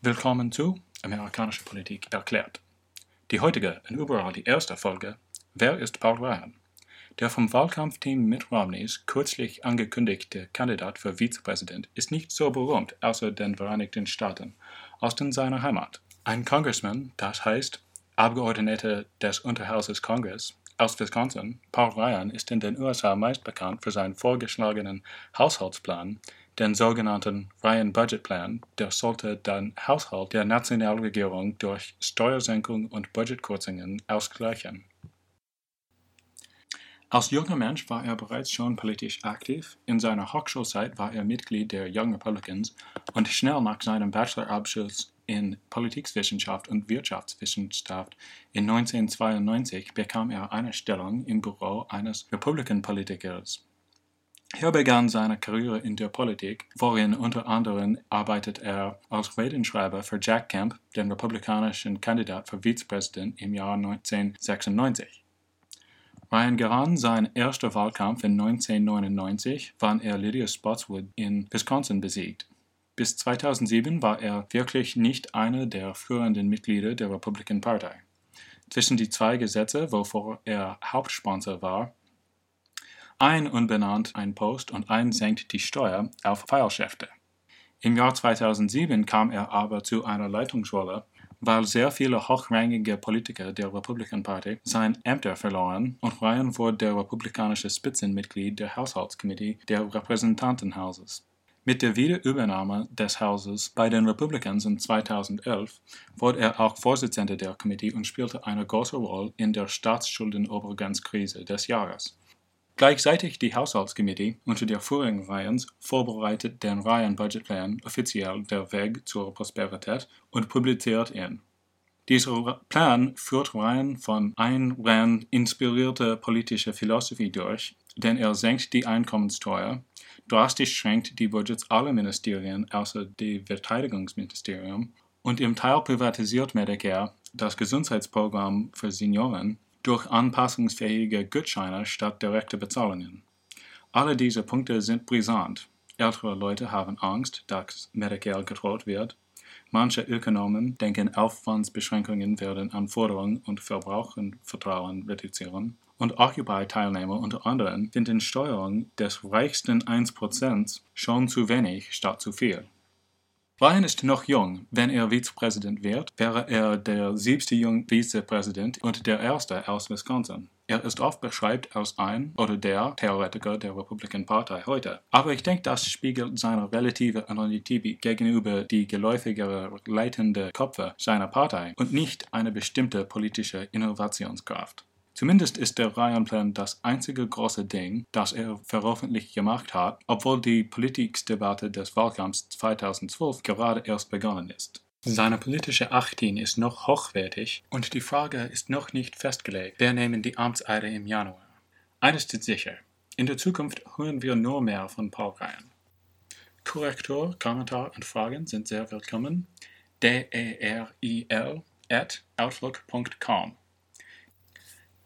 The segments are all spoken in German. Willkommen zu Amerikanische Politik erklärt. Die heutige und überall die erste Folge Wer ist Paul Ryan? Der vom Wahlkampfteam Mitt Romneys kürzlich angekündigte Kandidat für Vizepräsident ist nicht so berühmt außer den Vereinigten Staaten, als in seiner Heimat. Ein Congressman, das heißt Abgeordneter des Unterhauses Kongress aus Wisconsin, Paul Ryan ist in den USA meist bekannt für seinen vorgeschlagenen Haushaltsplan, den sogenannten Ryan-Budget-Plan, der sollte den Haushalt der Nationalregierung durch Steuersenkung und Budgetkürzungen ausgleichen. Als junger Mensch war er bereits schon politisch aktiv. In seiner Hochschulzeit war er Mitglied der Young Republicans und schnell nach seinem Bachelorabschluss in Politikwissenschaft und Wirtschaftswissenschaft in 1992 bekam er eine Stellung im Büro eines Republican-Politikers. Er begann seine Karriere in der Politik, worin unter anderem arbeitet er als Redenschreiber für Jack Kemp, den republikanischen Kandidat für Vizepräsident im Jahr 1996. Ryan gewann seinen ersten Wahlkampf in 1999, wann er Lydia Spotswood in Wisconsin besiegt. Bis 2007 war er wirklich nicht einer der führenden Mitglieder der Republican Party. Zwischen die zwei Gesetze, wovor er Hauptsponsor war, ein unbenannt ein Post und ein senkt die Steuer auf Feierschäfte. Im Jahr 2007 kam er aber zu einer Leitungsrolle, weil sehr viele hochrangige Politiker der Republican Party sein Ämter verloren und Ryan wurde der republikanische Spitzenmitglied der Haushaltskomitee des Repräsentantenhauses. Mit der Wiederübernahme des Hauses bei den Republicans in 2011 wurde er auch Vorsitzender der Komitee und spielte eine große Rolle in der Staatsschulden-Obergrenz-Krise des Jahres. Gleichzeitig die Haushaltskomitee unter der Führung Ryans vorbereitet den Ryan-Budget-Plan offiziell der Weg zur Prosperität und publiziert ihn. Dieser Plan führt Ryan von Ayn Rand inspirierter politischer Philosophie durch, denn er senkt die Einkommenssteuer, drastisch schränkt die Budgets aller Ministerien außer dem Verteidigungsministerium und im Teil privatisiert Medicare, das Gesundheitsprogramm für Senioren, durch anpassungsfähige Gutscheine statt direkte Bezahlungen. Alle diese Punkte sind brisant. Ältere Leute haben Angst, dass Medicare gedroht wird. Manche Ökonomen denken, Aufwandsbeschränkungen werden Anforderungen und Verbrauchervertrauen reduzieren. Und Occupy-Teilnehmer unter anderem finden Steuerung des reichsten 1% schon zu wenig statt zu viel. Ryan ist noch jung. Wenn er Vizepräsident wird, wäre er der 7. junge Vizepräsident und der erste aus Wisconsin. Er ist oft beschreibt als ein oder der Theoretiker der Republican Partei heute. Aber ich denke, das spiegelt seine relative Anonymität gegenüber die geläufigere leitenden Köpfe seiner Partei und nicht eine bestimmte politische Innovationskraft. Zumindest ist der Ryan-Plan das einzige große Ding, das er veröffentlicht gemacht hat, obwohl die Politikdebatte des Wahlkampfs 2012 gerade erst begonnen ist. Seine politische Achtung ist noch hochwertig und die Frage ist noch nicht festgelegt. Wir nehmen die Amtseide im Januar. Eines ist sicher, in der Zukunft hören wir nur mehr von Paul Ryan. Korrektur, Kommentar und Fragen sind sehr willkommen. deril@outlook.com.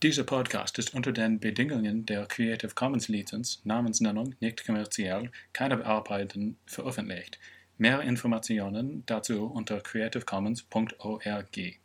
Dieser Podcast ist unter den Bedingungen der Creative Commons Lizenz, Namensnennung, nicht kommerziell, keine Bearbeiten veröffentlicht. Mehr Informationen dazu unter creativecommons.org.